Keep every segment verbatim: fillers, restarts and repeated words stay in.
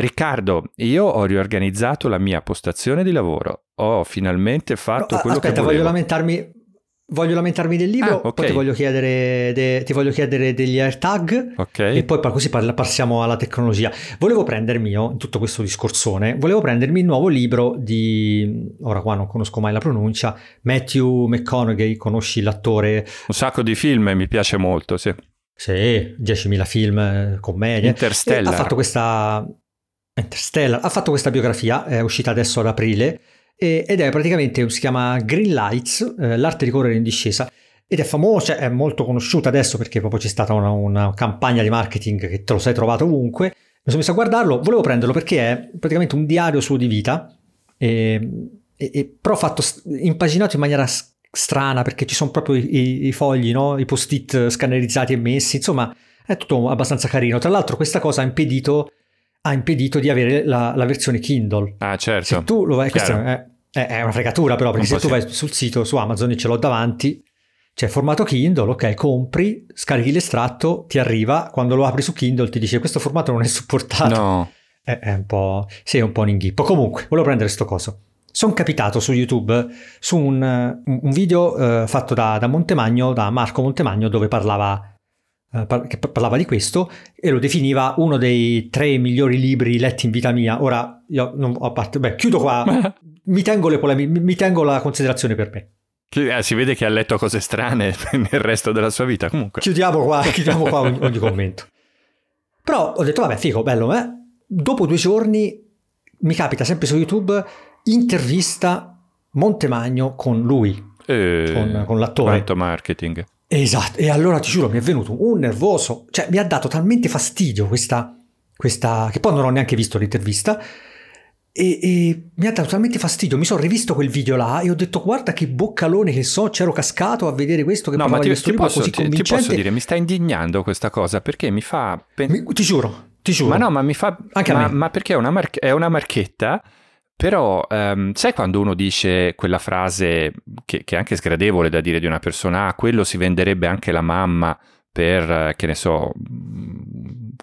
Riccardo, io ho riorganizzato la mia postazione di lavoro, ho finalmente fatto no, quello aspetta, che volevo. Voglio lamentarmi voglio lamentarmi del libro, ah, okay. Poi ti voglio chiedere de, ti voglio chiedere degli AirTag, okay. E poi così parla, passiamo alla tecnologia. Volevo prendermi, io in tutto questo discorsone, volevo prendermi il nuovo libro di, ora qua non conosco mai la pronuncia, Matthew McConaughey, conosci l'attore? Un sacco di film, mi piace molto, sì. Sì, diecimila film, commedie. Interstellar. Ha fatto questa Interstellar, ha fatto questa biografia, è uscita adesso ad aprile, ed è praticamente, si chiama Greenlights, eh, l'arte di correre in discesa, ed è famosa, è molto conosciuta adesso perché proprio c'è stata una, una campagna di marketing che te lo sei trovato ovunque. Mi sono messo a guardarlo, volevo prenderlo perché è praticamente un diario suo di vita, e, e, e, però fatto impaginato in maniera strana perché ci sono proprio i, i fogli, no? I post-it scannerizzati e messi, insomma è tutto abbastanza carino. Tra l'altro questa cosa ha impedito ha impedito di avere la, la versione Kindle. Ah, certo. Se tu lo vai, questa è, è una fregatura però, perché un se tu vai sul sito, su Amazon, e ce l'ho davanti, c'è formato Kindle, ok, compri, scarichi l'estratto, ti arriva, quando lo apri su Kindle ti dice questo formato non è supportato. No. È, è un po', sì, è un po' un inghippo. Comunque, volevo prendere sto coso. Sono capitato su YouTube su un, un video eh, fatto da, da Montemagno, da Marco Montemagno, dove parlava che parlava di questo e lo definiva uno dei tre migliori libri letti in vita mia. Ora io non ho parte, beh, chiudo qua, mi tengo le polemiche, mi tengo la considerazione per me. Eh, si vede che ha letto cose strane nel resto della sua vita. Comunque chiudiamo qua, chiudiamo qua ogni, ogni commento. Però ho detto vabbè, figo, bello, eh? Dopo due giorni mi capita sempre su YouTube intervista Montemagno con lui, eh, con, con l'attore. Quanto marketing. Esatto, e allora ti giuro mi è venuto un nervoso, cioè mi ha dato talmente fastidio questa, questa che poi non ho neanche visto l'intervista, e, e mi ha dato talmente fastidio, mi sono rivisto quel video là e ho detto guarda che boccalone che so, c'ero cascato a vedere questo che no, parlava di questo libro così convincente. Ti posso dire, mi sta indignando questa cosa perché mi fa... Pen- mi, ti giuro, ti giuro. Ma no, ma mi fa... Anche ma, a me. Ma perché è una, mar- è una marchetta... Però um, sai quando uno dice quella frase che, che è anche sgradevole da dire di una persona, ah, quello si venderebbe anche la mamma per, che ne so,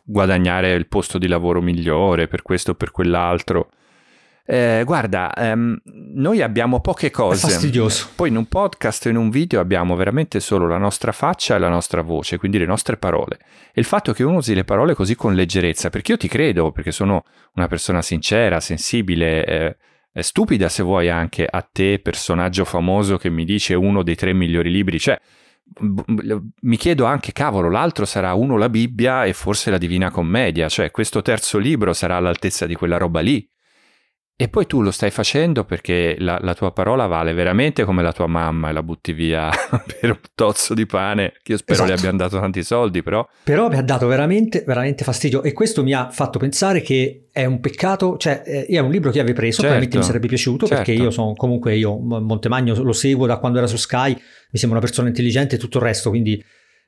guadagnare il posto di lavoro migliore, per questo o per quell'altro. Eh, guarda, um, noi abbiamo poche cose. È fastidioso. Poi in un podcast o in un video abbiamo veramente solo la nostra faccia e la nostra voce, quindi le nostre parole. E il fatto che uno usi le parole così con leggerezza, perché io ti credo, perché sono una persona sincera, sensibile, eh, stupida se vuoi anche a te, personaggio famoso che mi dice uno dei tre migliori libri. Cioè, b- b- mi chiedo anche, cavolo, l'altro sarà uno la Bibbia e forse la Divina Commedia. Cioè, questo terzo libro sarà all'altezza di quella roba lì. E poi tu lo stai facendo perché la, la tua parola vale veramente come la tua mamma e la butti via per un tozzo di pane, che io spero esatto. Le abbiano dato tanti soldi, però... Però mi ha dato veramente, veramente fastidio, e questo mi ha fatto pensare che è un peccato, cioè è un libro che avevo preso, certo, probabilmente mi sarebbe piaciuto, certo. Perché io sono, comunque io Montemagno lo seguo da quando era su Sky, mi sembra una persona intelligente e tutto il resto, quindi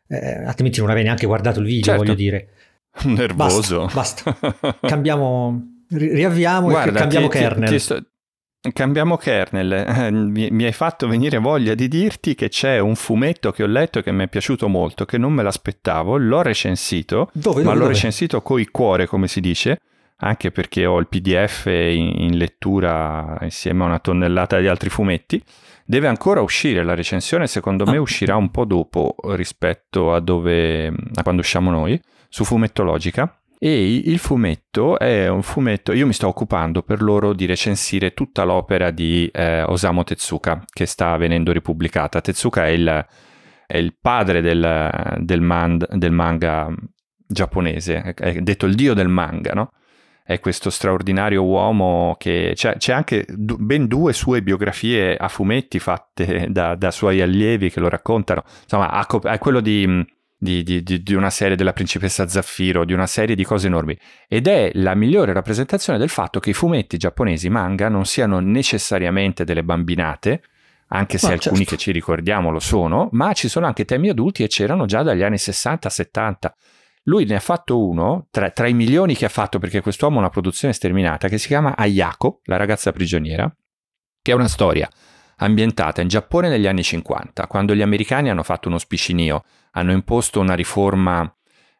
eh, altrimenti non avrei neanche guardato il video, certo. Voglio dire. Nervoso. Basta, basta. Cambiamo... riavviamo. Guarda, e cambiamo ti, kernel ti, ti sto... cambiamo kernel mi, mi hai fatto venire voglia di dirti che c'è un fumetto che ho letto che mi è piaciuto molto, che non me l'aspettavo, l'ho recensito dove, ma dove, l'ho dove? recensito coi cuore, come si dice, anche perché ho il P D F in, in lettura insieme a una tonnellata di altri fumetti. Deve ancora uscire la recensione, secondo ah. me uscirà un po' dopo rispetto a dove a quando usciamo noi su Fumettologica. E il fumetto è un fumetto, io mi sto occupando per loro di recensire tutta l'opera di eh, Osamu Tezuka che sta venendo ripubblicata. Tezuka è il, è il padre del, del, man, del manga giapponese, è detto il dio del manga, no? È questo straordinario uomo che c'è, c'è anche d- ben due sue biografie a fumetti fatte da, da suoi allievi che lo raccontano, insomma ha cop- è quello di... Di, di, di una serie della Principessa Zaffiro, di una serie di cose enormi, ed è la migliore rappresentazione del fatto che i fumetti giapponesi manga non siano necessariamente delle bambinate, anche se no, alcuni certo. Che ci ricordiamo lo sono, ma ci sono anche temi adulti e c'erano già dagli anni sessanta settanta. Lui ne ha fatto uno tra, tra i milioni che ha fatto, perché quest'uomo ha una produzione sterminata, che si chiama Ayako, la ragazza prigioniera, che è una storia ambientata in Giappone negli anni cinquanta, quando gli americani hanno fatto uno spicinio, hanno imposto una riforma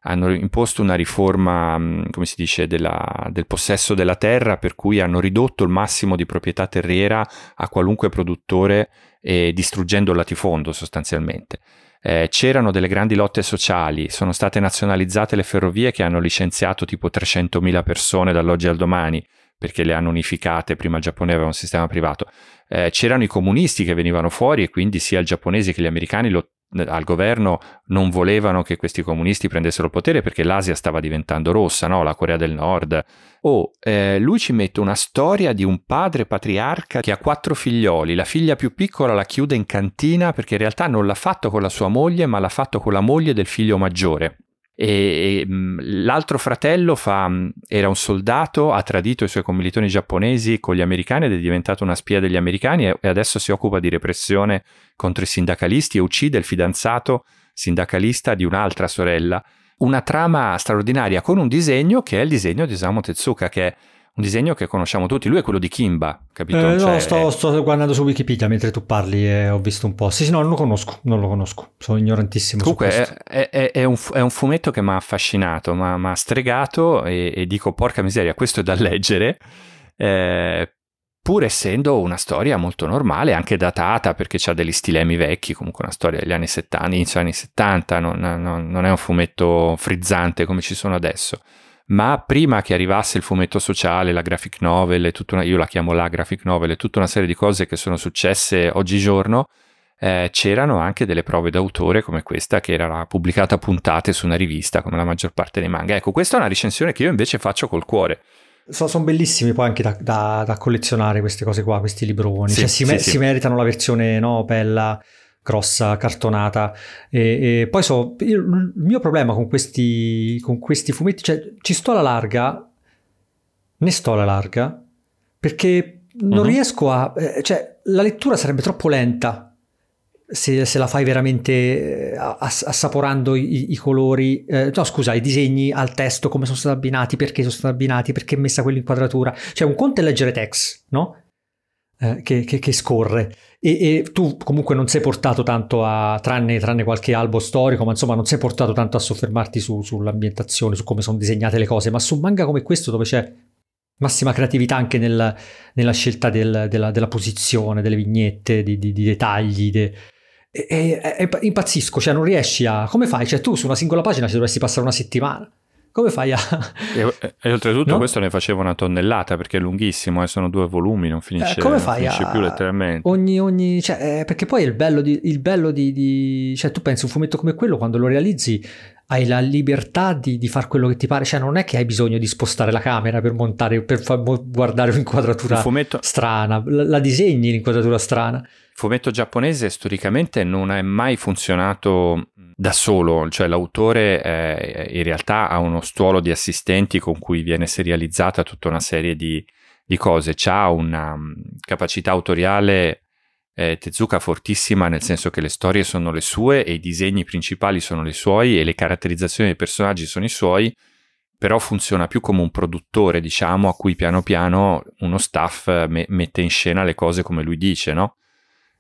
hanno imposto una riforma, come si dice, della, del possesso della terra, per cui hanno ridotto il massimo di proprietà terriera a qualunque produttore, eh, distruggendo il latifondo sostanzialmente. Eh, c'erano delle grandi lotte sociali, sono state nazionalizzate le ferrovie che hanno licenziato tipo trecentomila persone dall'oggi al domani, perché le hanno unificate, prima il Giappone aveva un sistema privato. Eh, c'erano i comunisti che venivano fuori e quindi sia i giapponesi che gli americani lo, al governo non volevano che questi comunisti prendessero il potere, perché l'Asia stava diventando rossa, no? La Corea del Nord. Oh, eh, lui ci mette una storia di un padre patriarca che ha quattro figlioli, la figlia più piccola la chiude in cantina perché in realtà non l'ha fatto con la sua moglie, ma l'ha fatto con la moglie del figlio maggiore. E l'altro fratello fa, era un soldato, ha tradito i suoi commilitoni giapponesi con gli americani ed è diventato una spia degli americani e adesso si occupa di repressione contro i sindacalisti e uccide il fidanzato sindacalista di un'altra sorella. Una trama straordinaria con un disegno che è il disegno di Osamu Tezuka, che è un disegno che conosciamo tutti. Lui è quello di Kimba, capito? Eh, no, cioè, sto, sto guardando su Wikipedia mentre tu parli e ho visto un po'. Sì, sì, no, non lo conosco, non lo conosco, sono ignorantissimo. Comunque, su questo. È, è, è, un, è un fumetto che mi ha affascinato, mi ha stregato e, e dico, porca miseria, questo è da leggere, eh, pur essendo una storia molto normale, anche datata, perché c'ha degli stilemi vecchi, comunque una storia degli anni settanta, inizio anni settanta, non, non, non è un fumetto frizzante come ci sono adesso. Ma prima che arrivasse il fumetto sociale, la graphic novel, tutta una, io la chiamo la graphic novel, tutta una serie di cose che sono successe oggigiorno, eh, c'erano anche delle prove d'autore come questa, che era pubblicata a puntate su una rivista, come la maggior parte dei manga. Ecco, questa è una recensione che io invece faccio col cuore. So, sono bellissimi poi anche da, da, da collezionare queste cose qua, questi libroni. Sì, cioè, si, sì, me- sì. si meritano la versione, no, bella, grossa, cartonata. E, e poi so, io, il mio problema con questi con questi fumetti, cioè ci sto alla larga, ne sto alla larga, perché non mm-hmm. riesco a, cioè la lettura sarebbe troppo lenta se, se la fai veramente assaporando i, i colori, eh, no scusa, i disegni al testo, come sono stati abbinati, perché sono stati abbinati, perché è messa quell'inquadratura. Cioè un conto è leggere text, no? Che, che, che scorre e, e tu comunque non sei portato tanto a, tranne, tranne qualche albo storico, ma insomma non sei portato tanto a soffermarti su, sull'ambientazione, su come sono disegnate le cose. Ma su un manga come questo, dove c'è massima creatività anche nel, nella scelta del, della, della posizione, delle vignette, di, di, di dettagli, de... e, e, e, impazzisco, cioè non riesci a... come fai? Cioè tu su una singola pagina ci dovresti passare una settimana. Come fai a... e, e oltretutto, no? Questo ne faceva una tonnellata, perché è lunghissimo, eh, sono due volumi, non finisce, eh, come fai non finisce a... più letteralmente. Ogni, ogni, cioè, eh, perché poi il bello, di, il bello di, di... Cioè tu pensi un fumetto come quello, quando lo realizzi hai la libertà di, di far quello che ti pare, cioè non è che hai bisogno di spostare la camera per montare, per far guardare un'inquadratura fumetto... strana, la, la disegni l'inquadratura strana. Il fumetto giapponese storicamente non è mai funzionato... da solo, cioè l'autore eh, in realtà ha uno stuolo di assistenti con cui viene serializzata tutta una serie di, di cose. C'ha una um, capacità autoriale eh, Tezuka fortissima, nel senso che le storie sono le sue e i disegni principali sono i suoi e le caratterizzazioni dei personaggi sono i suoi, però funziona più come un produttore, diciamo, a cui piano piano uno staff me- mette in scena le cose come lui dice, no?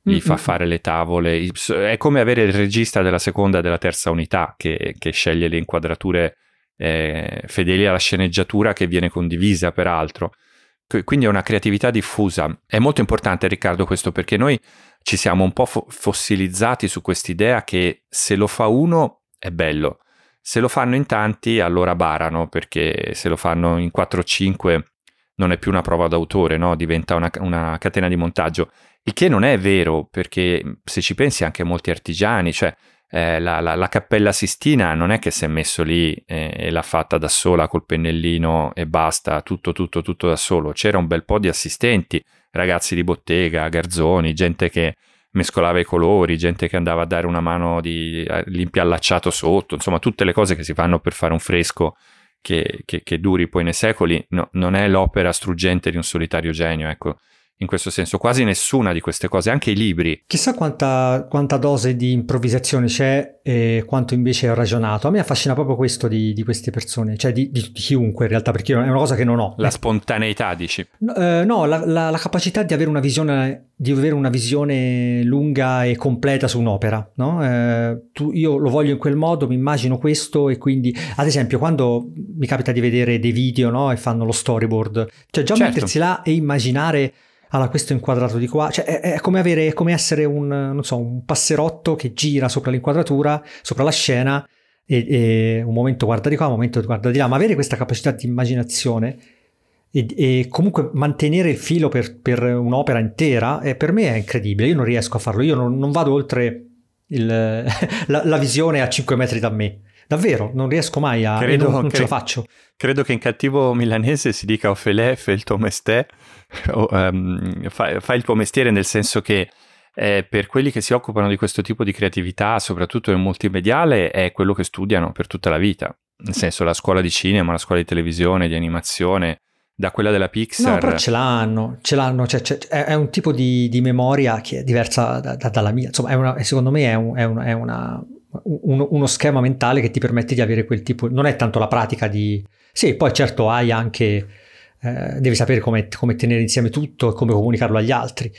Gli fa fare le tavole, è come avere il regista della seconda e della terza unità che, che sceglie le inquadrature eh, fedeli alla sceneggiatura, che viene condivisa peraltro. Quindi è una creatività diffusa. È molto importante, Riccardo, questo, perché noi ci siamo un po' fo- fossilizzati su quest'idea che se lo fa uno è bello, se lo fanno in tanti allora barano, perché se lo fanno in quattro o cinque non è più una prova d'autore, no? Diventa una, una catena di montaggio. Il che non è vero, perché se ci pensi anche molti artigiani, cioè eh, la, la, la Cappella Sistina non è che si è messo lì eh, e l'ha fatta da sola col pennellino e basta, tutto tutto tutto da solo. C'era un bel po' di assistenti, ragazzi di bottega, garzoni, gente che mescolava i colori, gente che andava a dare una mano di l'impiallacciato sotto, insomma tutte le cose che si fanno per fare un fresco che, che, che duri poi nei secoli. No, non è l'opera struggente di un solitario genio, ecco. in questo senso, quasi nessuna di queste cose, anche i libri. Chissà quanta, quanta dose di improvvisazione c'è e quanto invece è ragionato. A me affascina proprio questo di, di queste persone, cioè di, di, di chiunque in realtà, perché è una cosa che non ho. La spontaneità, dici? No, eh, no la, la, la capacità di avere una visione di avere una visione lunga e completa su un'opera, no? Eh, tu, io lo voglio in quel modo, mi immagino questo, e quindi ad esempio quando mi capita di vedere dei video, no, e fanno lo storyboard, cioè già certo. Mettersi là e immaginare, allora questo è inquadrato di qua, cioè è, è come avere, è come essere un, non so, un passerotto che gira sopra l'inquadratura, sopra la scena, e, e un momento guarda di qua, un momento guarda di là, ma avere questa capacità di immaginazione E, e comunque mantenere il filo per, per un'opera intera, eh, per me è incredibile. Io non riesco a farlo, io non, non vado oltre il, la, la visione a cinque metri da me, davvero non riesco mai a credo, non, non credo, ce la faccio. Credo che in cattivo milanese si dica ofelè, fai il tuo mestiere, o, um, fai, fai il tuo mestiere, nel senso che Eh, per quelli che si occupano di questo tipo di creatività, soprattutto nel multimediale, è quello che studiano per tutta la vita, nel senso la scuola di cinema, la scuola di televisione, di animazione, da quella della Pixar. No, però ce l'hanno, ce l'hanno, cioè, cioè, è un tipo di, di memoria che è diversa da, da, dalla mia, insomma, è una, secondo me è, un, è, un, è una, un, uno schema mentale che ti permette di avere quel tipo, non è tanto la pratica di... Sì, poi certo hai anche, eh, devi sapere come, come tenere insieme tutto e come comunicarlo agli altri,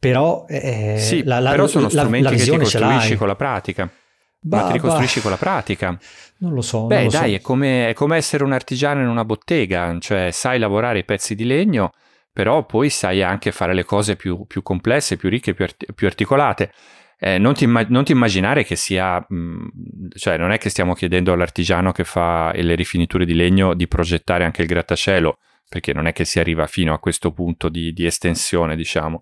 però, eh, sì, la, la, però sono strumenti la, la che ti costruisci con la pratica. Bah, ma ti ricostruisci bah. con la pratica? Non lo so. Beh, non lo dai, so. È, come, è come essere un artigiano in una bottega, cioè sai lavorare i pezzi di legno, però poi sai anche fare le cose più, più complesse, più ricche, più, art- più articolate. Eh, non, ti immag- non ti immaginare che sia, mh, cioè non è che stiamo chiedendo all'artigiano che fa le rifiniture di legno di progettare anche il grattacielo, perché non è che si arriva fino a questo punto di, di estensione, diciamo.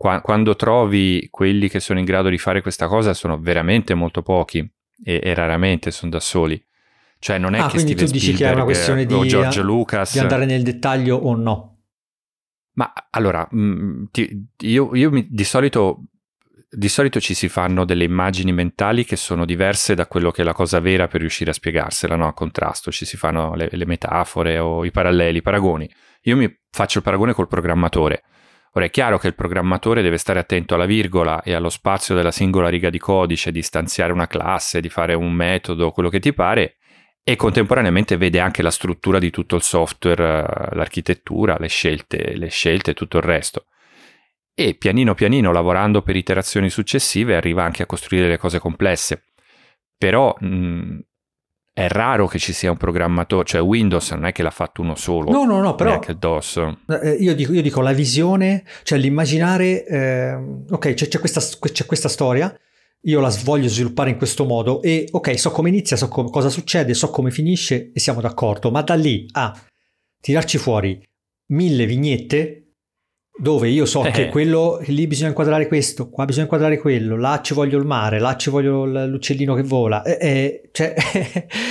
Quando trovi quelli che sono in grado di fare questa cosa sono veramente molto pochi e, e raramente sono da soli. Cioè non è ah, che Steven Spielberg, tu dici che è una questione di, George Lucas, di andare nel dettaglio o no? Ma allora, mh, ti, io, io mi, di solito di solito ci si fanno delle immagini mentali che sono diverse da quello che è la cosa vera per riuscire a spiegarsela, no? A contrasto ci si fanno le, le metafore o i paralleli, i paragoni. Io mi faccio il paragone col programmatore. Ora è chiaro che il programmatore deve stare attento alla virgola e allo spazio della singola riga di codice, di stanziare una classe, di fare un metodo, quello che ti pare, e contemporaneamente vede anche la struttura di tutto il software, l'architettura, le scelte, le scelte e tutto il resto. E pianino pianino, lavorando per iterazioni successive, arriva anche a costruire le cose complesse. Però... Mh, è raro che ci sia un programmatore, cioè Windows non è che l'ha fatto uno solo. No, no, no, però DOS. Io dico, io dico la visione, cioè l'immaginare, eh, ok, c'è, c'è, questa, c'è questa storia, io la voglio sviluppare in questo modo e ok, so come inizia, so com- cosa succede, so come finisce e siamo d'accordo, ma da lì a tirarci fuori mille vignette dove io so eh. che quello, lì bisogna inquadrare questo, qua bisogna inquadrare quello, là ci voglio il mare, là ci voglio l'uccellino che vola, eh, eh, cioè,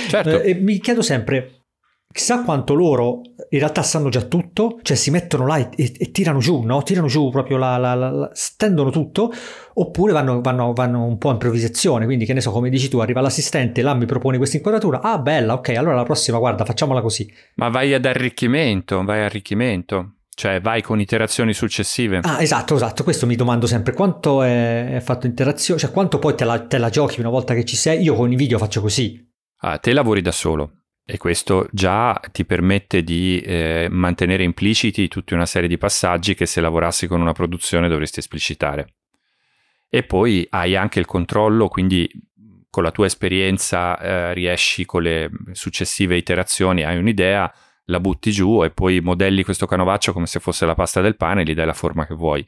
certo. eh, mi chiedo sempre, chissà quanto loro in realtà sanno già tutto, cioè si mettono là e, e, e tirano giù, no? Tirano giù proprio la, la, la, la stendono tutto, oppure vanno, vanno, vanno un po' a improvvisazione, quindi che ne so, come dici tu, arriva l'assistente, là mi propone questa inquadratura, ah bella, ok, allora la prossima guarda, facciamola così. Ma vai ad arricchimento, vai ad arricchimento. Cioè vai con iterazioni successive. Ah esatto, esatto, questo mi domando sempre, quanto è, è fatto interazione, cioè quanto poi te la, te la giochi una volta che ci sei. Io con i video faccio così. Ah, te lavori da solo e questo già ti permette di eh, mantenere impliciti tutta una serie di passaggi che se lavorassi con una produzione dovresti esplicitare. E poi hai anche il controllo, quindi con la tua esperienza eh, riesci con le successive iterazioni, hai un'idea, la butti giù e poi modelli questo canovaccio come se fosse la pasta del pane e gli dai la forma che vuoi.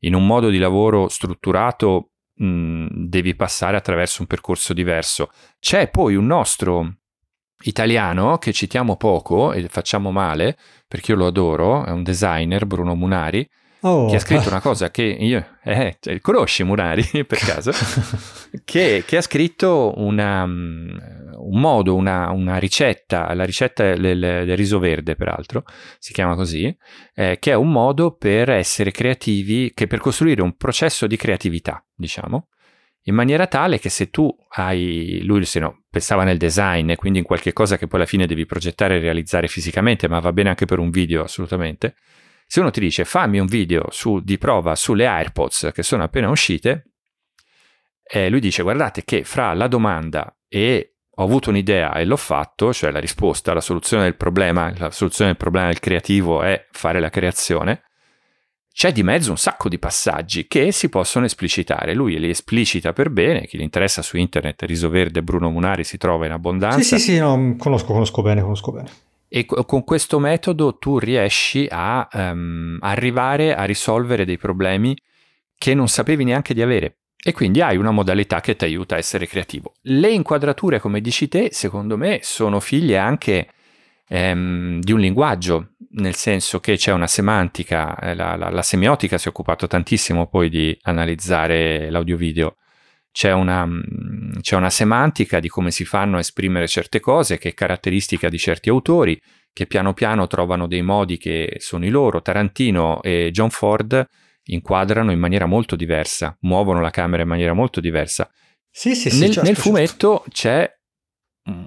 In un modo di lavoro strutturato mh, devi passare attraverso un percorso diverso. C'è poi un nostro italiano che citiamo poco e facciamo male, perché io lo adoro, è un designer, Bruno Munari, oh, che ha scritto una cosa che io... Eh, conosci Munari per caso? che, che ha scritto una... un modo, una, una ricetta, la ricetta del, del riso verde peraltro, si chiama così, eh, che è un modo per essere creativi, che per costruire un processo di creatività, diciamo, in maniera tale che se tu hai, lui se no, pensava nel design, quindi in qualche cosa che poi alla fine devi progettare e realizzare fisicamente, ma va bene anche per un video assolutamente, Se uno ti dice fammi un video su, di prova sulle AirPods che sono appena uscite, eh, lui dice guardate che fra la domanda e ho avuto un'idea e l'ho fatto, cioè la risposta, la soluzione del problema, la soluzione del problema del creativo è fare la creazione, c'è di mezzo un sacco di passaggi che si possono esplicitare. Lui li esplicita per bene, chi gli interessa su internet, Riso Verde, Bruno Munari si trova in abbondanza. Sì, sì, sì, no, conosco, conosco bene, conosco bene. E co- con questo metodo tu riesci a um, arrivare a risolvere dei problemi che non sapevi neanche di avere. E quindi hai una modalità che ti aiuta a essere creativo. Le inquadrature, come dici te, secondo me sono figlie anche ehm, di un linguaggio, nel senso che c'è una semantica, eh, la, la, la semiotica si è occupato tantissimo poi di analizzare l'audio-video, c'è una, mh, c'è una semantica di come si fanno a esprimere certe cose, che è caratteristica di certi autori, che piano piano trovano dei modi che sono i loro. Tarantino e John Ford inquadrano in maniera molto diversa, muovono la camera in maniera molto diversa. Sì, sì, sì, nel, certo, nel fumetto certo. C'è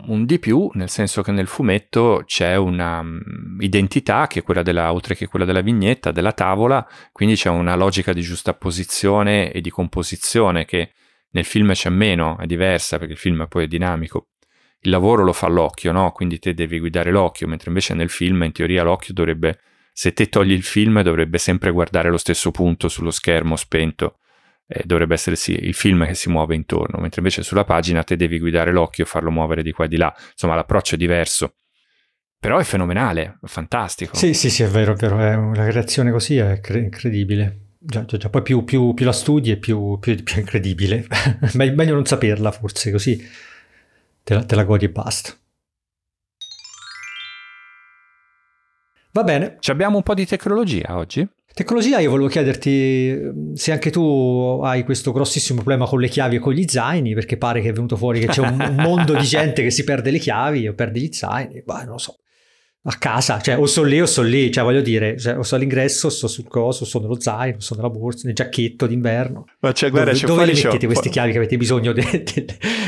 un di più, nel senso che nel fumetto c'è una um, identità che è quella della, oltre che quella della vignetta, della tavola, quindi c'è una logica di giustapposizione e di composizione che nel film c'è meno, è diversa perché il film poi è dinamico. Il lavoro lo fa l'occhio, no? Quindi te devi guidare l'occhio, mentre invece nel film in teoria l'occhio dovrebbe, se te togli il film, dovrebbe sempre guardare lo stesso punto sullo schermo spento, eh, dovrebbe essere sì, il film che si muove intorno, mentre invece sulla pagina te devi guidare l'occhio e farlo muovere di qua e di là. Insomma, l'approccio è diverso, però è fenomenale, è fantastico. Sì, sì, sì, è vero, è vero, è una creazione così è cre- incredibile. Già, già, già. Poi più, più, più la studi e più, più, più è incredibile. Ma è meglio non saperla, forse, così te la, te la godi e basta. Va bene. Ci abbiamo un po' di tecnologia oggi. Tecnologia, io volevo chiederti se anche tu hai questo grossissimo problema con le chiavi e con gli zaini, perché pare che è venuto fuori che c'è un mondo di gente che si perde le chiavi o perde gli zaini, bah, non lo so, a casa, cioè o sono lì o sono lì, cioè voglio dire, cioè, o sono all'ingresso, o sono sul coso, o sono nello zaino, o sono nella borsa, nel giacchetto d'inverno. Ma cioè, guarda, dove, c'è dove le mettete queste chiavi che avete bisogno de, de,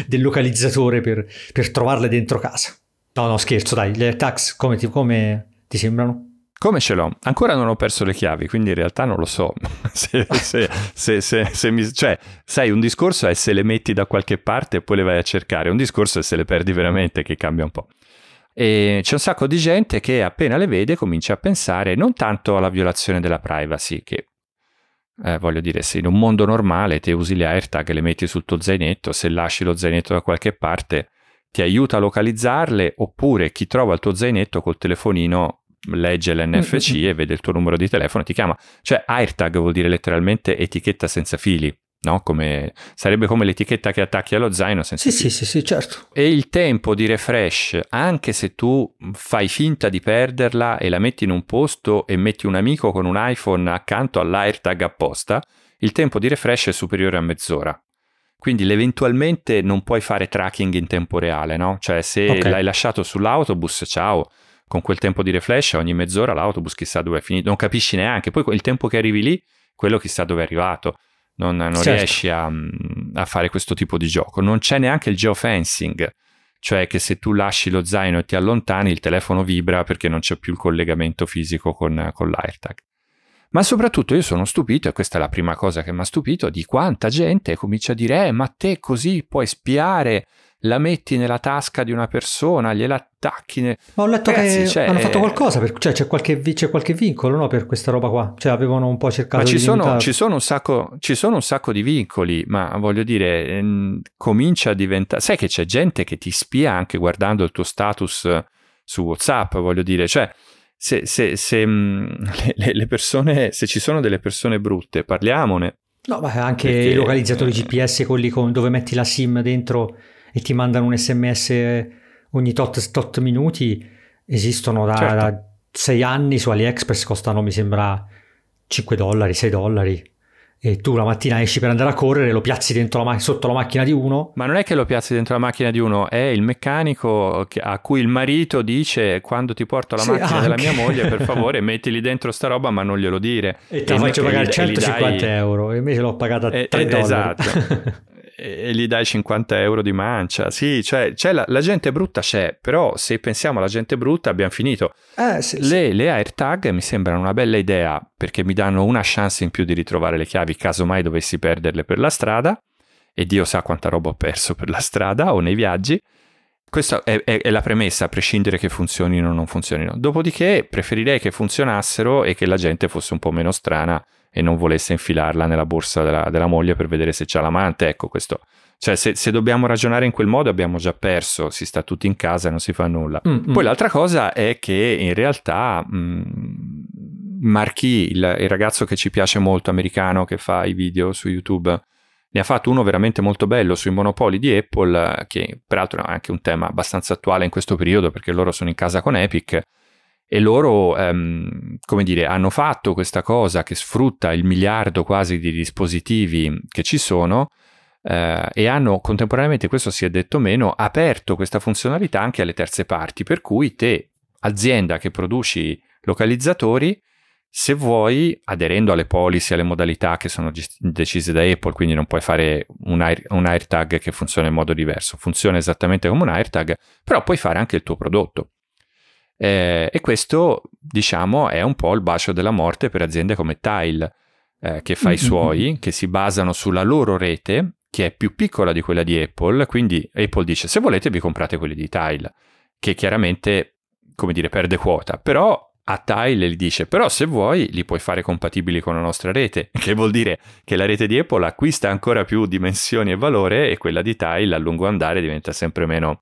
del localizzatore per, per trovarle dentro casa? No, no, scherzo, dai, le AirTag come... come... ti sembrano? Come ce l'ho? Ancora non ho perso le chiavi, quindi in realtà non lo so. se, se, se, se, se mi, cioè, sai, un discorso è se le metti da qualche parte e poi le vai a cercare, un discorso è se le perdi veramente, che cambia un po'. E c'è un sacco di gente che appena le vede comincia a pensare non tanto alla violazione della privacy, che eh, voglio dire, se in un mondo normale te usi le AirTag e le metti sul tuo zainetto, se lasci lo zainetto da qualche parte ti aiuta a localizzarle, oppure chi trova il tuo zainetto col telefonino legge l'N F C e vede il tuo numero di telefono e ti chiama. Cioè AirTag vuol dire letteralmente etichetta senza fili, no? Come, sarebbe come l'etichetta che attacchi allo zaino senza sì, fili. Sì, sì, sì, certo. E il tempo di refresh, anche se tu fai finta di perderla e la metti in un posto e metti un amico con un iPhone accanto all'AirTag apposta, il tempo di refresh è superiore a mezz'ora. Quindi eventualmente non puoi fare tracking in tempo reale, no? Cioè se okay. l'hai lasciato sull'autobus, ciao, con quel tempo di refresh ogni mezz'ora l'autobus chissà dove è finito, non capisci neanche, poi il tempo che arrivi lì, quello chissà dove è arrivato, non, non certo. riesci a, a fare questo tipo di gioco, non c'è neanche il geofencing, cioè che se tu lasci lo zaino e ti allontani il telefono vibra perché non c'è più il collegamento fisico con, con l'AirTag. Ma soprattutto io sono stupito, e questa è la prima cosa che mi ha stupito, di quanta gente comincia a dire eh ma te così puoi spiare, la metti nella tasca di una persona, gliela attacchi ne... ma ho letto Ragazzi, che cioè... hanno fatto qualcosa per... cioè c'è qualche, vi... c'è qualche vincolo, no, per questa roba qua, cioè avevano un po' cercato ma ci di sono limitare... ci sono un sacco ci sono un sacco di vincoli, ma voglio dire ehm, comincia a diventare, sai che c'è gente che ti spia anche guardando il tuo status su WhatsApp, voglio dire, cioè se, se, se mh, le, le persone, se ci sono delle persone brutte parliamone, no, ma anche perché... i localizzatori G P S, quelli con dove metti la SIM dentro e ti mandano un sms ogni tot, tot minuti, esistono da, certo. da sei anni su AliExpress, costano mi sembra cinque dollari, sei dollari, e tu la mattina esci per andare a correre, lo piazzi dentro la ma- sotto la macchina di uno. Ma non è che lo piazzi dentro la macchina di uno, è il meccanico a cui il marito dice quando ti porto la sì, macchina anche. Della mia moglie per favore mettili dentro sta roba, ma non glielo dire, e ti faccio pagare centocinquanta euro e invece l'ho pagata a tre dollari. Esatto. e gli dai cinquanta euro di mancia. Sì, cioè c'è la, la gente brutta c'è, però se pensiamo alla gente brutta abbiamo finito. Eh, sì, le, sì. le AirTag mi sembrano una bella idea perché mi danno una chance in più di ritrovare le chiavi caso mai dovessi perderle per la strada, e Dio sa quanta roba ho perso per la strada o nei viaggi. Questa è, è, è la premessa, a prescindere che funzionino o non funzionino. Dopodiché preferirei che funzionassero e che la gente fosse un po' meno strana e non volesse infilarla nella borsa della, della moglie per vedere se c'ha l'amante. Ecco, questo. Cioè, se, se dobbiamo ragionare in quel modo abbiamo già perso, si sta tutti in casa e non si fa nulla. Mm-hmm. Poi l'altra cosa è che in realtà mh, Marchi, il, il ragazzo che ci piace molto, americano, che fa i video su YouTube, ne ha fatto uno veramente molto bello sui monopoli di Apple, che peraltro è anche un tema abbastanza attuale in questo periodo perché loro sono in casa con Epic e loro, ehm, come dire, hanno fatto questa cosa che sfrutta il miliardo quasi di dispositivi che ci sono, eh, e hanno contemporaneamente, questo si è detto meno, aperto questa funzionalità anche alle terze parti, per cui te, azienda che produci localizzatori, se vuoi, aderendo alle policy, alle modalità che sono g- decise da Apple, quindi non puoi fare un, air, un AirTag che funziona in modo diverso, funziona esattamente come un AirTag, però puoi fare anche il tuo prodotto. Eh, e questo, diciamo, è un po' il bacio della morte per aziende come Tile, eh, che fa i suoi, che si basano sulla loro rete, che è più piccola di quella di Apple, quindi Apple dice, se volete vi comprate quelli di Tile, che chiaramente, come dire, perde quota, però... A Tile gli dice, però se vuoi li puoi fare compatibili con la nostra rete, che vuol dire che la rete di Apple acquista ancora più dimensioni e valore e quella di Tile a lungo andare diventa sempre meno,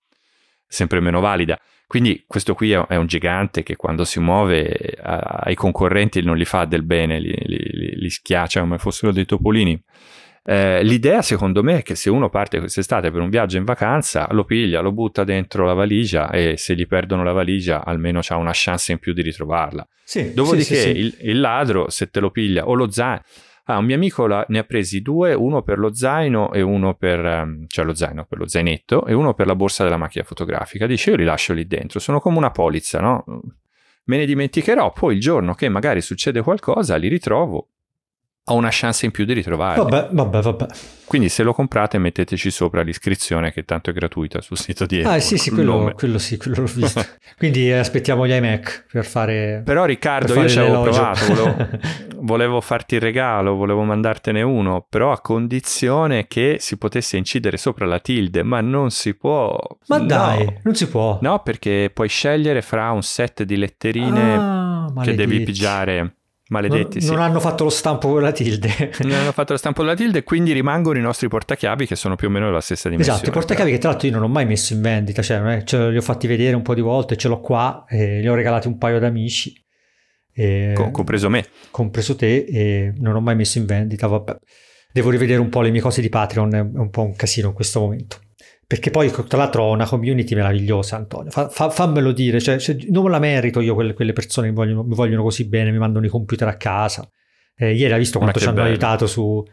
sempre meno valida. Quindi questo qui è un gigante che quando si muove ai concorrenti non li fa del bene, li, li, li schiaccia come fossero dei topolini. Eh, l'idea secondo me è che se uno parte quest'estate per un viaggio in vacanza lo piglia, lo butta dentro la valigia e se gli perdono la valigia almeno c'ha una chance in più di ritrovarla. Sì, dopodiché sì, sì, sì. Il, il ladro se te lo piglia o lo zaino, ah un mio amico la, ne ha presi due, uno per lo zaino e uno per, cioè lo zaino per lo zainetto e uno per la borsa della macchina fotografica, dice io li lascio lì dentro, sono come una polizza, no? Me ne dimenticherò, poi il giorno che magari succede qualcosa li ritrovo. Ho una chance in più di ritrovarli. Vabbè, vabbè, vabbè. Quindi se lo comprate metteteci sopra l'iscrizione che tanto è gratuita sul sito di Apple. Ah sì, sì, quello, quello sì, quello l'ho visto. Quindi aspettiamo gli iMac per fare... Però Riccardo, per fare io ci avevo provato, volevo, volevo farti il regalo, volevo mandartene uno, però a condizione che si potesse incidere sopra la tilde, ma non si può. Ma no. Dai, non si può. No, perché puoi scegliere fra un set di letterine ah, che devi pigiare... Maledetti, non, sì. Non hanno fatto lo stampo con la tilde. Non hanno fatto lo stampo con la tilde, quindi rimangono i nostri portachiavi che sono più o meno della stessa dimensione. Esatto, i portachiavi però. Che tra l'altro io non ho mai messo in vendita, cioè, cioè li ho fatti vedere un po' di volte, ce l'ho qua, eh, li ho regalati un paio ad amici. Eh, Co- compreso me. Compreso te, e non ho mai messo in vendita, vabbè. Devo rivedere un po' le mie cose di Patreon, è un po' un casino in questo momento. Perché poi tra l'altro ho una community meravigliosa, Antonio, fa, fa, fammelo dire, cioè, cioè, non la merito io quelle, quelle persone che mi vogliono, mi vogliono così bene, mi mandano i computer a casa, eh, ieri hai visto quanto ci hanno bello. Aiutato su,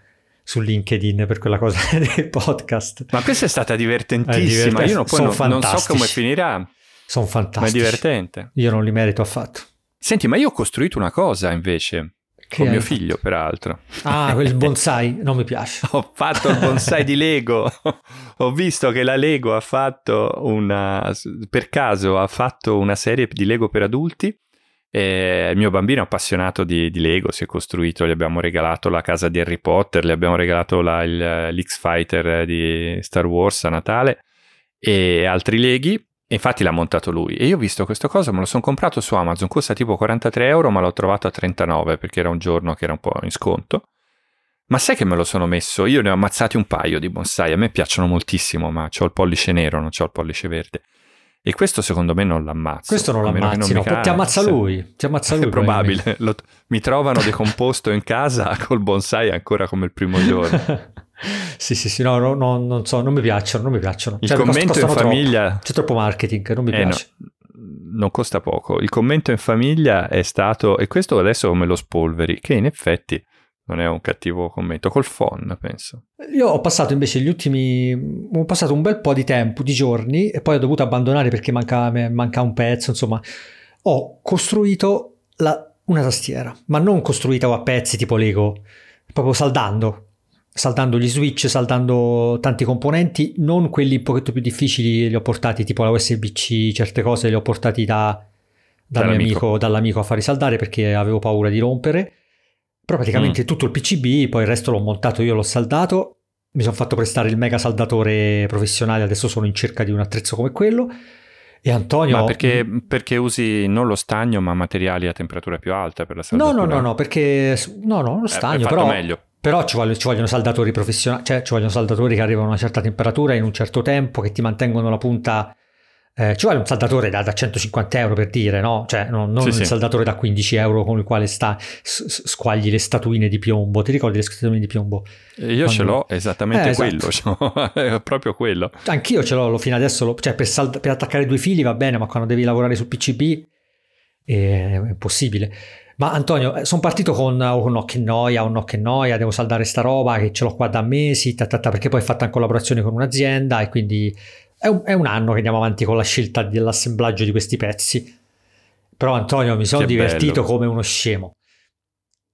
su LinkedIn per quella cosa del podcast. Ma questa è stata divertentissima, è io non, poi non, non so come finirà, sono fantastici, ma è divertente. Io non li merito affatto. Senti, ma io ho costruito una cosa invece. Che con mio fatto? Figlio, peraltro. Ah, quel bonsai, non mi piace. Ho fatto il bonsai di Lego. Ho visto che la Lego ha fatto una... Per caso ha fatto una serie di Lego per adulti. E il mio bambino è appassionato di, di Lego, si è costruito, gli abbiamo regalato la casa di Harry Potter, gli abbiamo regalato la, il, l'X-Fighter di Star Wars a Natale e altri Leghi. E infatti l'ha montato lui e io ho visto questa cosa, me lo sono comprato su Amazon, costa tipo quarantatré euro ma l'ho trovato a trentanove perché era un giorno che era un po' in sconto, ma sai che me lo sono messo? Io ne ho ammazzati un paio di bonsai, a me piacciono moltissimo ma c'ho il pollice nero, non c'ho il pollice verde e questo secondo me non l'ammazzo, questo non l'ammazzi, non no, ti ammazza lui, ti ammazza lui, è probabile, lo, mi trovano decomposto in casa col bonsai ancora come il primo giorno. Sì sì sì, no, no, no, non so, non mi piacciono, non mi piacciono. Il cioè, commento in famiglia troppo. C'è troppo marketing, non mi eh piace. No, non costa poco. Il commento in famiglia è stato, e questo adesso me lo spolveri, che in effetti non è un cattivo commento, col phon penso. Io ho passato invece gli ultimi, ho passato un bel po' di tempo, di giorni, e poi ho dovuto abbandonare perché manca, manca un pezzo, insomma. Ho costruito la, una tastiera, ma non costruita a pezzi tipo Lego, proprio saldando. saltando gli switch, saltando tanti componenti, non quelli un pochetto più difficili li ho portati, tipo la U S B C, certe cose le ho portati da, dal dall'amico. mio amico, dall'amico a far risaldare perché avevo paura di rompere, però praticamente mm. tutto il P C B, poi il resto l'ho montato io, l'ho saldato, mi sono fatto prestare il mega saldatore professionale, adesso sono in cerca di un attrezzo come quello. E Antonio... Ma perché, perché usi non lo stagno ma materiali a temperatura più alta per la saldatura? No, no, no, no, perché... No, no, lo stagno, eh, però... meglio. Però ci vogliono, ci vogliono saldatori professionali, cioè ci vogliono saldatori che arrivano a una certa temperatura in un certo tempo, che ti mantengono la punta, eh, ci vuole un saldatore da, da centocinquanta euro per dire, no? Cioè no, non sì, un sì. saldatore da quindici euro con il quale sta, squagli le statuine di piombo, ti ricordi le statuine di piombo? Io Quando... ce l'ho esattamente eh, quello, esatto. È proprio quello. Anch'io ce l'ho, fino adesso, lo, cioè per, sald- per attaccare due fili va bene, ma quando devi lavorare su P C B è impossibile. Ma Antonio, sono partito con oh no che noia, oh no che noia, devo saldare sta roba che ce l'ho qua da mesi, ta ta ta, perché poi è fatta in collaborazione con un'azienda e quindi è un, è un anno che andiamo avanti con la scelta dell'assemblaggio di questi pezzi. Però Antonio, mi sono divertito bello. come uno scemo.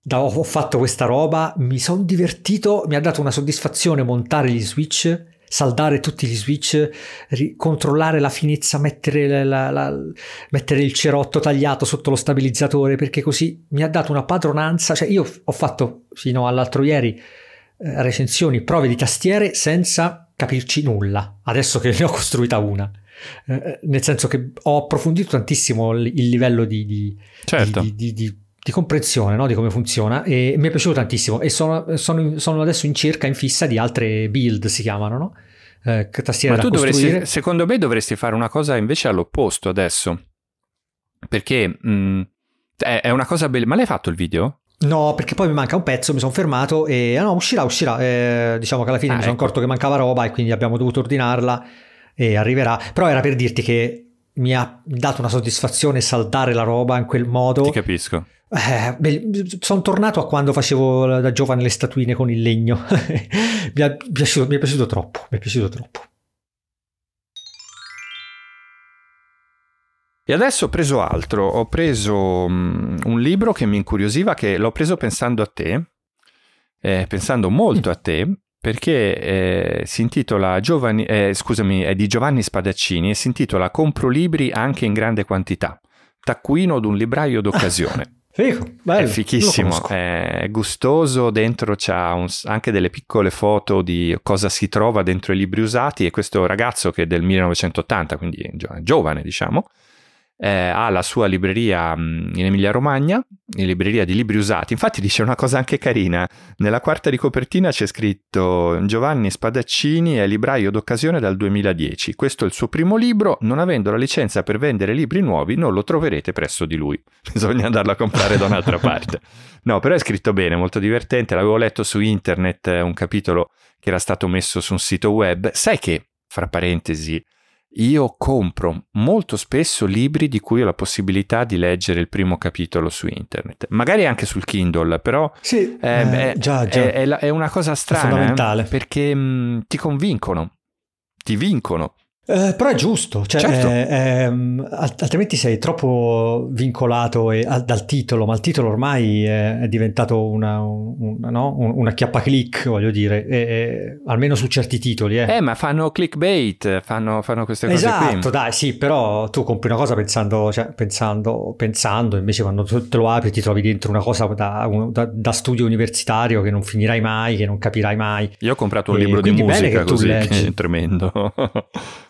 Da, ho fatto questa roba, mi sono divertito, mi ha dato una soddisfazione montare gli switch, saldare tutti gli switch, ri- controllare la finezza, mettere, la, la, mettere il cerotto tagliato sotto lo stabilizzatore, perché così mi ha dato una padronanza. Cioè io ho fatto fino all'altro ieri eh, recensioni, prove di tastiere senza capirci nulla, adesso che ne ho costruita una, eh, nel senso che ho approfondito tantissimo il, il livello di, di, certo. di, di, di, di comprensione, no? Di come funziona, e mi è piaciuto tantissimo e sono, sono, sono adesso in cerca, in fissa di altre build, si chiamano, no? Eh, tastiere da costruire. Ma tu dovresti, secondo me dovresti fare una cosa invece all'opposto adesso, perché mh, è, è una cosa bella. Ma l'hai fatto il video? No, perché poi mi manca un pezzo, mi sono fermato e ah no, uscirà, uscirà, eh, diciamo che alla fine ah, mi sono ecco. accorto che mancava roba e quindi abbiamo dovuto ordinarla e arriverà, però era per dirti che mi ha dato una soddisfazione saldare la roba in quel modo. Ti capisco. Eh, beh, sono tornato a quando facevo da giovane le statuine con il legno. mi, è piaciuto, mi è piaciuto troppo, mi è piaciuto troppo. E adesso ho preso altro, ho preso um, un libro che mi incuriosiva, che l'ho preso pensando a te, eh, pensando molto a te, perché eh, si intitola Giovanni, eh, scusami, è di Giovanni Spadaccini e si intitola Compro libri anche in grande quantità, Taccuino d'un libraio d'occasione. Fico, bello, è fichissimo, è gustoso, dentro c'ha un, anche delle piccole foto di cosa si trova dentro i libri usati, e questo ragazzo che è del millenovecentottanta, quindi giovane diciamo, Eh, ha la sua libreria in Emilia Romagna, in libreria di libri usati. Infatti dice una cosa anche carina, nella quarta di copertina c'è scritto Giovanni Spadaccini è libraio d'occasione dal duemiladieci, questo è il suo primo libro, non avendo la licenza per vendere libri nuovi non lo troverete presso di lui, bisogna andarlo a comprare da un'altra parte. No, però è scritto bene, molto divertente, l'avevo letto su internet, un capitolo che era stato messo su un sito web. Sai che, fra parentesi, io compro molto spesso libri di cui ho la possibilità di leggere il primo capitolo su internet, magari anche sul Kindle, però sì, è, eh, è, già, già. È, è una cosa strana, è fondamentale, perché mh, ti convincono, ti vincono. Eh, però è giusto, cioè, certo. eh, ehm, altrimenti sei troppo vincolato e, al, dal titolo, ma il titolo ormai è, è diventato una, una, no? una chiappa click, voglio dire, e, e, almeno su certi titoli. Eh, eh ma fanno clickbait, fanno, fanno queste cose esatto, qui. Esatto, dai, sì, però tu compri una cosa pensando, cioè, pensando, pensando, invece quando te lo apri ti trovi dentro una cosa da, da, da studio universitario che non finirai mai, che non capirai mai. Io ho comprato un libro e, di musica così, che è tremendo.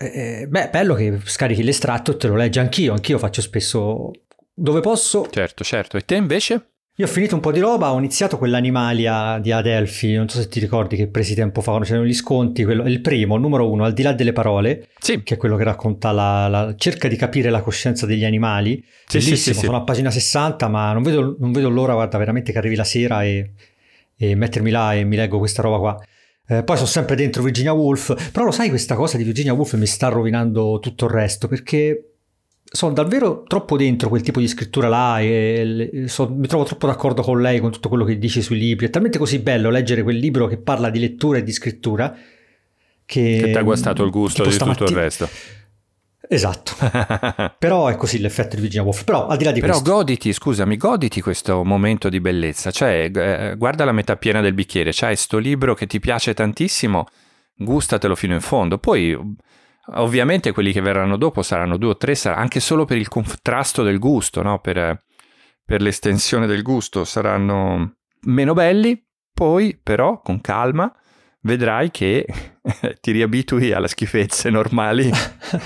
Eh, beh, bello che scarichi l'estratto e te lo leggi, anch'io, anch'io faccio spesso dove posso. Certo, certo. E te invece? Io ho finito un po' di roba, ho iniziato quell'Animalia di Adelphi, non so se ti ricordi che presi tempo fa quando c'erano gli sconti, quello, il primo, il numero uno, Al di là delle parole, sì. Che è quello che racconta la, la cerca di capire la coscienza degli animali, sì, bellissimo, sì, sì, sono sì. a pagina sessanta, ma non vedo, non vedo l'ora, guarda, veramente che arrivi la sera e, e mettermi là e mi leggo questa roba qua. Eh, poi sono sempre dentro Virginia Woolf, però lo sai, questa cosa di Virginia Woolf mi sta rovinando tutto il resto, perché sono davvero troppo dentro quel tipo di scrittura là e, e so, mi trovo troppo d'accordo con lei, con tutto quello che dice sui libri. È talmente così bello leggere quel libro che parla di lettura e di scrittura che, che ti ha guastato il gusto di tutto il resto. Esatto. Però è così l'effetto di Virginia Woolf. Però al di là di Però questo... goditi, scusami, goditi questo momento di bellezza. Cioè, eh, guarda la metà piena del bicchiere. C'hai sto libro che ti piace tantissimo, gustatelo fino in fondo. Poi... ovviamente quelli che verranno dopo saranno due o tre, sarà anche solo per il contrasto del gusto, no? per, per l'estensione del gusto saranno meno belli, poi però con calma vedrai che ti riabitui alle schifezze normali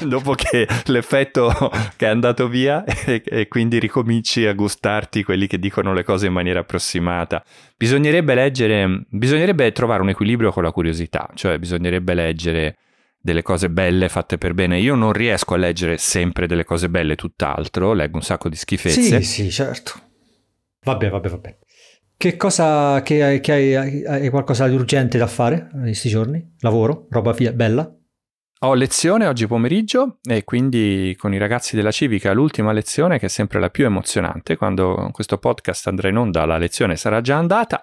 dopo che l'effetto che è andato via, e, e quindi ricominci a gustarti quelli che dicono le cose in maniera approssimata. Bisognerebbe leggere, bisognerebbe trovare un equilibrio con la curiosità, cioè bisognerebbe leggere delle cose belle fatte per bene. Io non riesco a leggere sempre delle cose belle, tutt'altro, leggo un sacco di schifezze. Sì, sì, certo. Vabbè, vabbè, vabbè. Che cosa, che hai, che hai, hai qualcosa di urgente da fare in questi giorni? Lavoro, roba via, bella? Ho lezione oggi pomeriggio e quindi con i ragazzi della Civica l'ultima lezione, che è sempre la più emozionante. Quando questo podcast andrà in onda la lezione sarà già andata.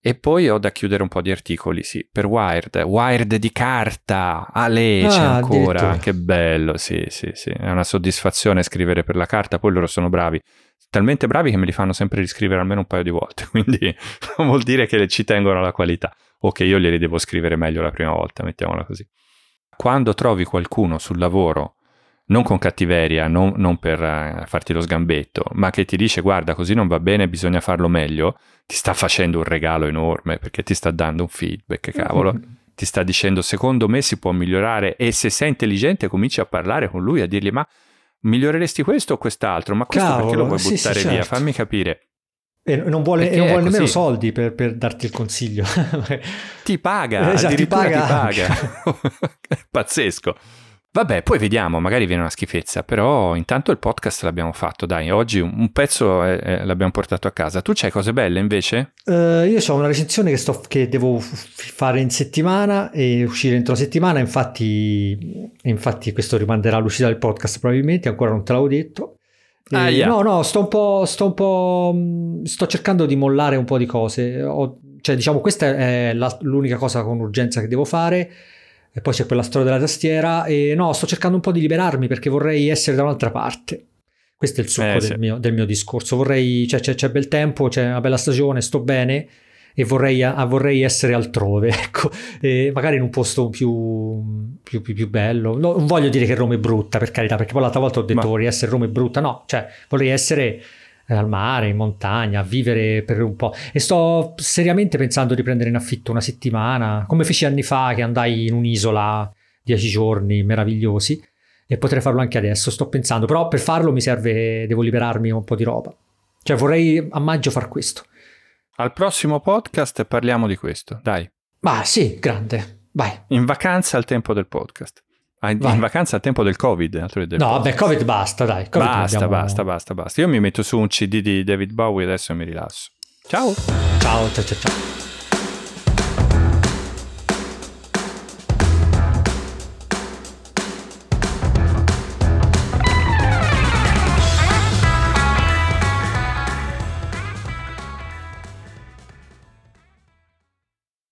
E poi ho da chiudere un po' di articoli, sì, per Wired, Wired di carta, Ale ah, c'è ancora, che bello, sì, sì, sì, è una soddisfazione scrivere per la carta, poi loro sono bravi, talmente bravi che me li fanno sempre riscrivere almeno un paio di volte, quindi vuol dire che ci tengono alla qualità, o che io glieli devo scrivere meglio la prima volta, mettiamola così. Quando trovi qualcuno sul lavoro, non con cattiveria, non, non per uh, farti lo sgambetto, ma che ti dice guarda così non va bene, bisogna farlo meglio, ti sta facendo un regalo enorme, perché ti sta dando un feedback, cavolo, mm-hmm. ti sta dicendo secondo me si può migliorare, e se sei intelligente cominci a parlare con lui, a dirgli ma miglioreresti questo o quest'altro, ma questo cavolo, perché lo vuoi sì, buttare sì, via, certo. fammi capire. E non vuole, e non vuole nemmeno soldi per, per darti il consiglio. Ti paga, esatto, addirittura ti paga. Ti paga. Pazzesco. Vabbè, poi vediamo, magari viene una schifezza, però intanto il podcast l'abbiamo fatto, dai, oggi un pezzo eh, l'abbiamo portato a casa. Tu c'hai cose belle invece? Uh, io ho una recensione che, sto, che devo fare in settimana e uscire entro la settimana, infatti, infatti questo rimanderà l'uscita del podcast probabilmente, ancora non te l'avevo detto. E, ah, yeah. No, no, sto un po', sto un po', sto cercando di mollare un po' di cose, Ho, cioè diciamo questa è la, l'unica cosa con urgenza che devo fare. E poi c'è quella storia della tastiera e no, sto cercando un po' di liberarmi perché vorrei essere da un'altra parte. Questo è il succo eh, del, sì. mio, del mio discorso. Vorrei, cioè, c'è, c'è bel tempo, c'è una bella stagione, sto bene e vorrei, a, vorrei essere altrove, ecco. E magari in un posto più, più, più, più bello. No, non voglio dire che Roma è brutta, per carità, perché poi l'altra volta ho detto Ma... vorrei essere Roma è brutta. No, cioè vorrei essere al mare, in montagna, a vivere per un po', e sto seriamente pensando di prendere in affitto una settimana come feci anni fa, che andai in un'isola dieci giorni meravigliosi, e potrei farlo anche adesso, sto pensando, però per farlo mi serve, devo liberarmi un po' di roba, cioè vorrei a maggio far questo. Al prossimo podcast parliamo di questo, dai. Ma sì, grande, vai. In vacanza al tempo del podcast. In Vai. vacanza a tempo del Covid, del no, vabbè, Covid basta, dai. COVID basta, abbiamo... basta, basta, basta. Io mi metto su un C D di David Bowie adesso e mi rilasso. Ciao. Ciao, ciao, ciao, ciao.